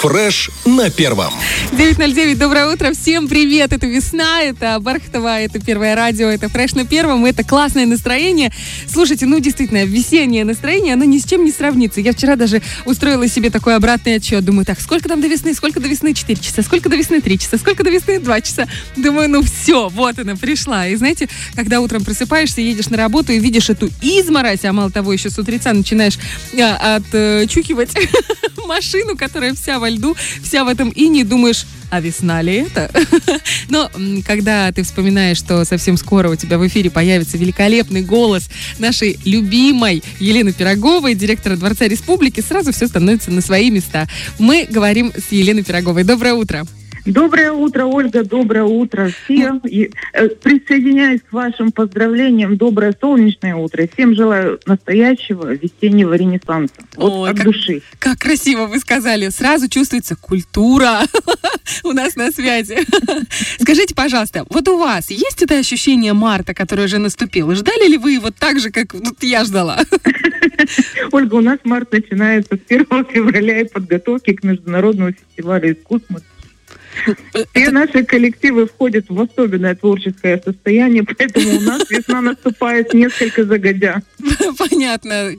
Фреш на Первом. 9:09. Доброе утро. Всем привет. Это весна, это Бархатова, это Первое радио, это Фреш на Первом, это классное настроение. Слушайте, ну действительно, весеннее настроение, оно ни с чем не сравнится. Я вчера даже устроила себе такой обратный отчет. Думаю, так, сколько там до весны? Сколько до весны? 4 часа. Сколько до весны? 3 часа. Сколько до весны? 2 часа. Думаю, ну все, вот она пришла. И знаете, когда утром просыпаешься, едешь на работу и видишь эту изморозь, а мало того, еще с утреца начинаешь отчухивать машину, которая вся во льду, вся в этом инее, думаешь, а весна ли это? Но когда ты вспоминаешь, что совсем скоро у тебя в эфире появится великолепный голос нашей любимой Елены Пироговой, директора Дворца Республики, сразу все становится на свои места. Мы говорим с Еленой Пироговой. Доброе утро! Доброе утро, Ольга, доброе утро всем. И, присоединяюсь к вашим поздравлениям. Доброе солнечное утро. Всем желаю настоящего весеннего ренессанса. Вот. Ой, от души. Как красиво вы сказали. Сразу чувствуется культура у нас на связи. Скажите, пожалуйста, вот у вас есть это ощущение марта, которое уже наступило? Ждали ли вы его так же, как я ждала? Ольга, у нас март начинается с 1 февраля и подготовки к Международному фестивалю искусств. Все наши коллективы входят в особенное творческое состояние, поэтому у нас весна наступает несколько загодя. Понятно.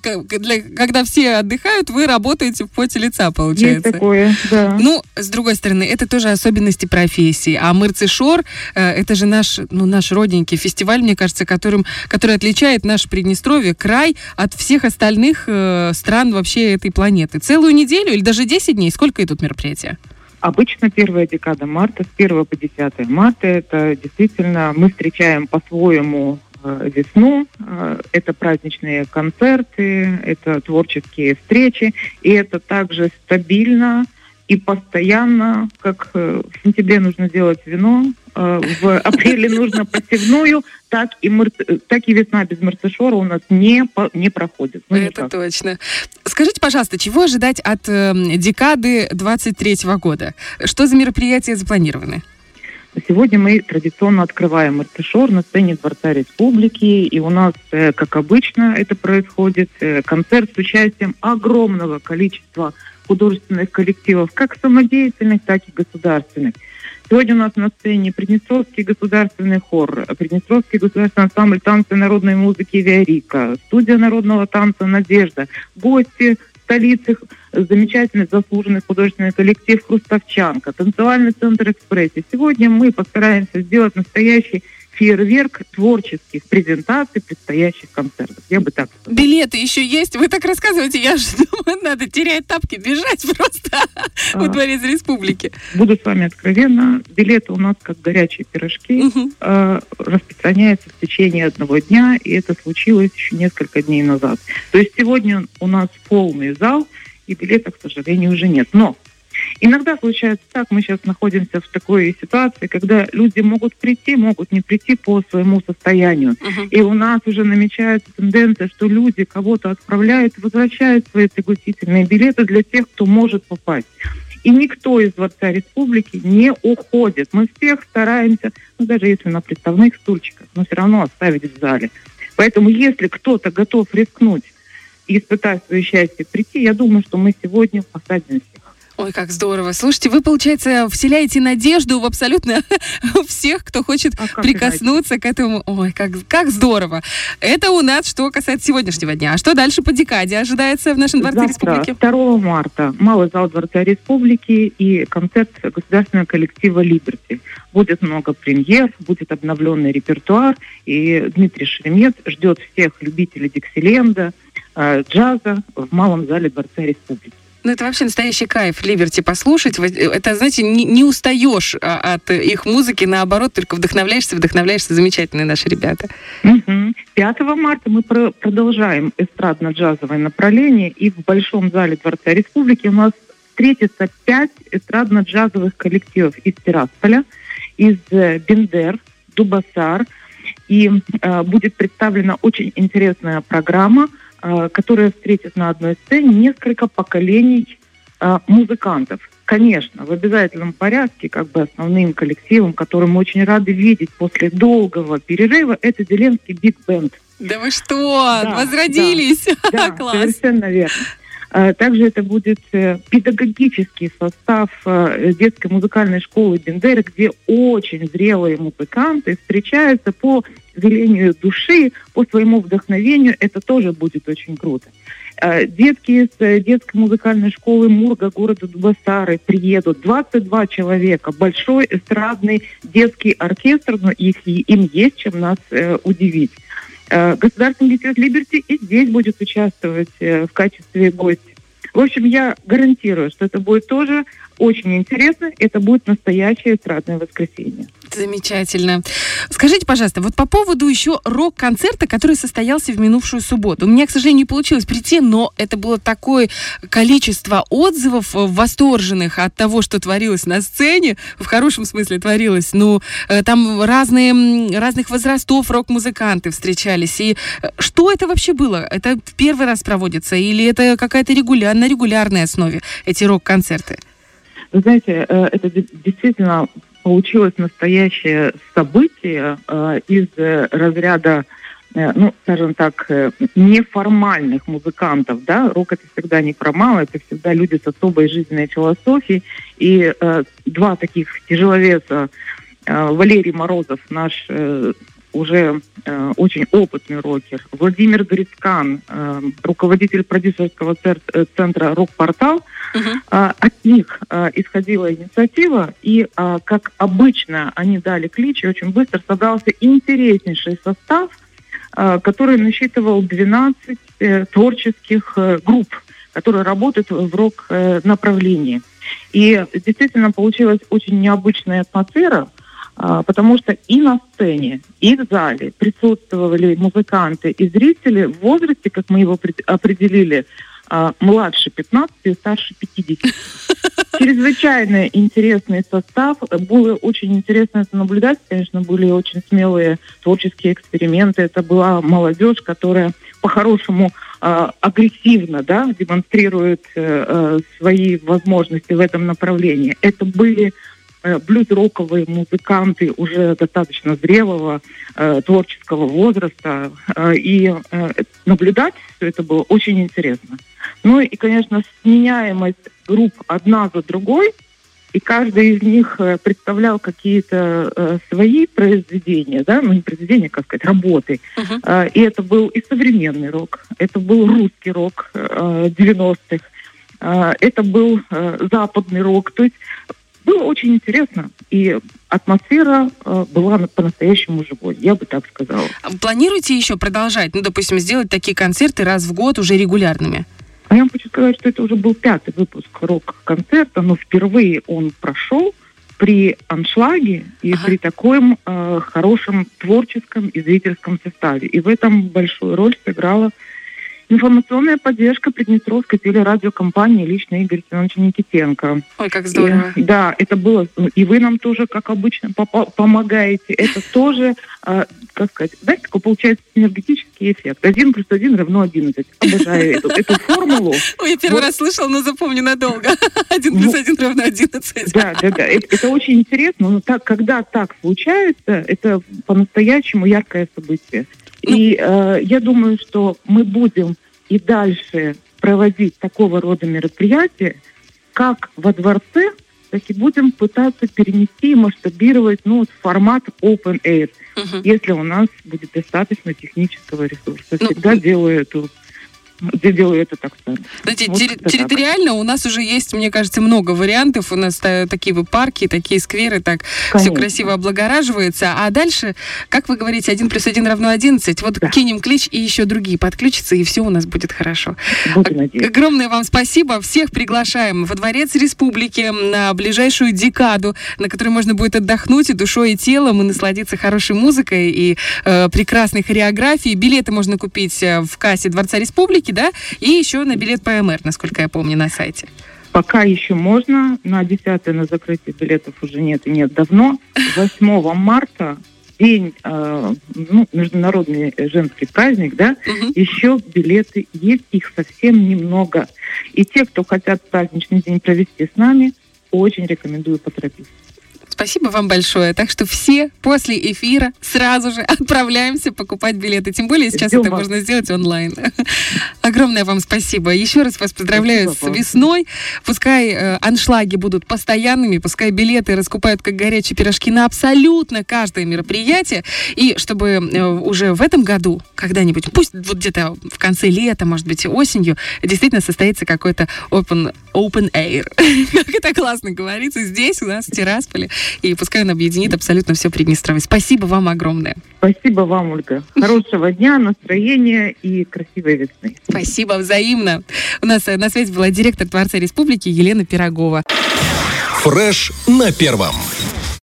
Когда все отдыхают, вы работаете в поте лица, получается. Есть такое, да. Ну, с другой стороны, это тоже особенности профессии. А Мэрцишор, это же наш родненький фестиваль, мне кажется, который отличает наше Приднестровье, край, от всех остальных стран вообще этой планеты. Целую неделю или даже 10 дней? Сколько идут мероприятия? Обычно первая декада марта, с 1 по 10 марта, это действительно мы встречаем по-своему весну. Это праздничные концерты, это творческие встречи. И это также стабильно и постоянно, как в сентябре нужно делать вино, в апреле нужно посевную, так и весна без Мэрцишора у нас не проходит. Ну, это никак. Точно. Скажите, пожалуйста, чего ожидать от декады 23-го года? Что за мероприятия запланированы? Сегодня мы традиционно открываем Мэрцишор на сцене Дворца Республики, и у нас, как обычно, это происходит, концерт с участием огромного количества художественных коллективов, как самодеятельных, так и государственных. Сегодня у нас на сцене Приднестровский государственный хор, Приднестровский государственный ансамбль танца и народной музыки «Виорика», студия народного танца «Надежда», гости столицы, замечательный заслуженный художественный коллектив «Хрустовчанка», танцевальный центр «Экспрессия». Сегодня мы постараемся сделать настоящий фейерверк творческих презентаций, предстоящих концертов. Я бы так сказала. Билеты еще есть? Вы так рассказываете, я же думаю, надо терять тапки, бежать просто во Дворец Республики. Буду с вами откровенна. Билеты у нас как горячие пирожки, распространяются в течение одного дня, и это случилось еще несколько дней назад. То есть сегодня у нас полный зал, и билетов, к сожалению, уже нет. Но иногда случается так, мы сейчас находимся в такой ситуации, когда люди могут прийти, могут не прийти по своему состоянию. И у нас уже намечается тенденция, что люди кого-то отправляют, возвращают свои пригласительные билеты для тех, кто может попасть. И никто из Дворца Республики не уходит. Мы всех стараемся, даже если на приставных стульчиках, но все равно оставить в зале. Поэтому если кто-то готов рискнуть и испытать свое счастье прийти, я думаю, что мы сегодня посадим всех. Ой, как здорово. Слушайте, вы, получается, вселяете надежду в абсолютно всех, кто хочет прикоснуться к этому. Ой, как здорово. Это у нас что касается сегодняшнего дня. А что дальше по декаде ожидается в нашем Дворце Республики? 2 марта малый зал Дворца Республики и концерт государственного коллектива «Liberty». Будет много премьер, будет обновленный репертуар. И Дмитрий Шеремет ждет всех любителей диксиленда, джаза в малом зале Дворца Республики. Ну, это вообще настоящий кайф, «Либерти», послушать. Это, знаете, не устаешь от их музыки, наоборот, только вдохновляешься. Замечательные наши ребята. 5 марта мы продолжаем эстрадно-джазовое направление, и в Большом зале Дворца Республики у нас встретится 5 эстрадно-джазовых коллективов из Тирасполя, из Бендер, Дубасар, и будет представлена очень интересная программа, которая встретит на одной сцене несколько поколений музыкантов. Конечно, в обязательном порядке, основным коллективом, который мы очень рады видеть после долгого перерыва, это «Зеленский биг-бэнд». Да вы что? Да, возродились? Да, класс. Совершенно верно. Также это будет педагогический состав детской музыкальной школы Бендера, где очень зрелые музыканты встречаются по велению души, по своему вдохновению. Это тоже будет очень круто. Детки из детской музыкальной школы Мурга города Дубасары приедут. 22 человека, большой эстрадный детский оркестр, но им есть чем нас удивить. Государственный лицей Liberty и здесь будет участвовать в качестве гостя. В общем, я гарантирую, что это будет тоже очень интересно. Это будет настоящее эстрадное воскресенье. Замечательно. Скажите, пожалуйста, вот по поводу еще рок-концерта, который состоялся в минувшую субботу. У меня, к сожалению, не получилось прийти, но это было такое количество отзывов восторженных от того, что творилось на сцене, в хорошем смысле творилось. Ну, там разных возрастов рок-музыканты встречались. И что это вообще было? Это в первый раз проводится? Или это какая-то на регулярной основе эти рок-концерты? Вы знаете, это действительно... Получилось настоящее событие из разряда, ну, скажем так, неформальных музыкантов, да, рок это всегда неформал, это всегда люди с особой жизненной философией, и два таких тяжеловеса, Валерий Морозов, наш уже очень опытный рокер, Владимир Грицкан, руководитель продюсерского центра «Рок-портал», от них исходила инициатива, и, как обычно, они дали клич, и очень быстро собрался интереснейший состав, который насчитывал 12 творческих групп, которые работают в рок-направлении. И действительно получилась очень необычная атмосфера, потому что и на сцене, и в зале присутствовали музыканты и зрители в возрасте, как мы его определили, младше 15 и старше 50. Чрезвычайно интересный состав. Было очень интересно это наблюдать. Конечно, были очень смелые творческие эксперименты. Это была молодежь, которая по-хорошему агрессивно, да, демонстрирует свои возможности в этом направлении. Это были... блюз-роковые музыканты уже достаточно зрелого творческого возраста. И наблюдать все это было очень интересно. Ну и, конечно, сменяемость групп одна за другой. И каждый из них представлял какие-то свои произведения, да, ну не произведения, как сказать, работы. И это был и современный рок, это был русский рок 90-х, это был западный рок. То есть было очень интересно, и атмосфера была по-настоящему живой, я бы так сказала. Планируете еще продолжать, ну, допустим, сделать такие концерты раз в год уже регулярными? А я вам хочу сказать, что это уже был 5-й выпуск рок-концерта, но впервые он прошел при аншлаге и при таком хорошем творческом и зрительском составе. И в этом большую роль сыграла информационная поддержка Приднестровской телерадиокомпании лично Игоря Семеновича Никитенко. Ой, как здорово. И, да, это было... И вы нам тоже, как обычно, помогаете. Это тоже, как сказать, знаете, такой получается энергетический эффект. 1 + 1 = 11. Обожаю эту формулу. Ой, я первый раз слышала, но запомню надолго. 1 + 1 = 11. Да. Это очень интересно. Но когда так случается, это по-настоящему яркое событие. И я думаю, что мы будем и дальше проводить такого рода мероприятия, как во дворце, так и будем пытаться перенести и масштабировать, ну, формат open air, если у нас будет достаточно технического ресурса. Всегда делаю это так сам. Знаете, вот территориально так. У нас уже есть, мне кажется, много вариантов. У нас такие парки, такие скверы, так Конечно. Все красиво облагораживается. А дальше, как вы говорите, 1 + 1 = 11. Вот да. Кинем клич, и еще другие подключатся, и все у нас будет хорошо. Огромное вам спасибо. Всех приглашаем во Дворец Республики на ближайшую декаду, на которой можно будет отдохнуть и душой, и телом, и насладиться хорошей музыкой, и прекрасной хореографией. Билеты можно купить в кассе Дворца Республики, да, и еще на билет ПМР, насколько я помню, на сайте. Пока еще можно. На 10-е на закрытие билетов уже нет и нет давно. 8 марта, день, международный женский праздник, да, еще билеты есть, их совсем немного. И те, кто хотят праздничный день провести с нами, очень рекомендую поторопиться. Спасибо вам большое. Так что все после эфира сразу же отправляемся покупать билеты. Тем более сейчас это можно сделать онлайн. Огромное вам спасибо. Еще раз вас поздравляю с весной. Пускай аншлаги будут постоянными, пускай билеты раскупают как горячие пирожки на абсолютно каждое мероприятие. И чтобы уже в этом году когда-нибудь, пусть вот где-то в конце лета, может быть, осенью, действительно состоится какой-то open air. Как это классно говорится. Здесь у нас в Тирасполе. И пускай он объединит абсолютно все Приднестровье. Спасибо вам огромное. Спасибо вам, Ольга. Хорошего дня, настроения и красивой весны. Спасибо, взаимно. У нас на связи была директор Дворца Республики Елена Пирогова. Фреш на Первом.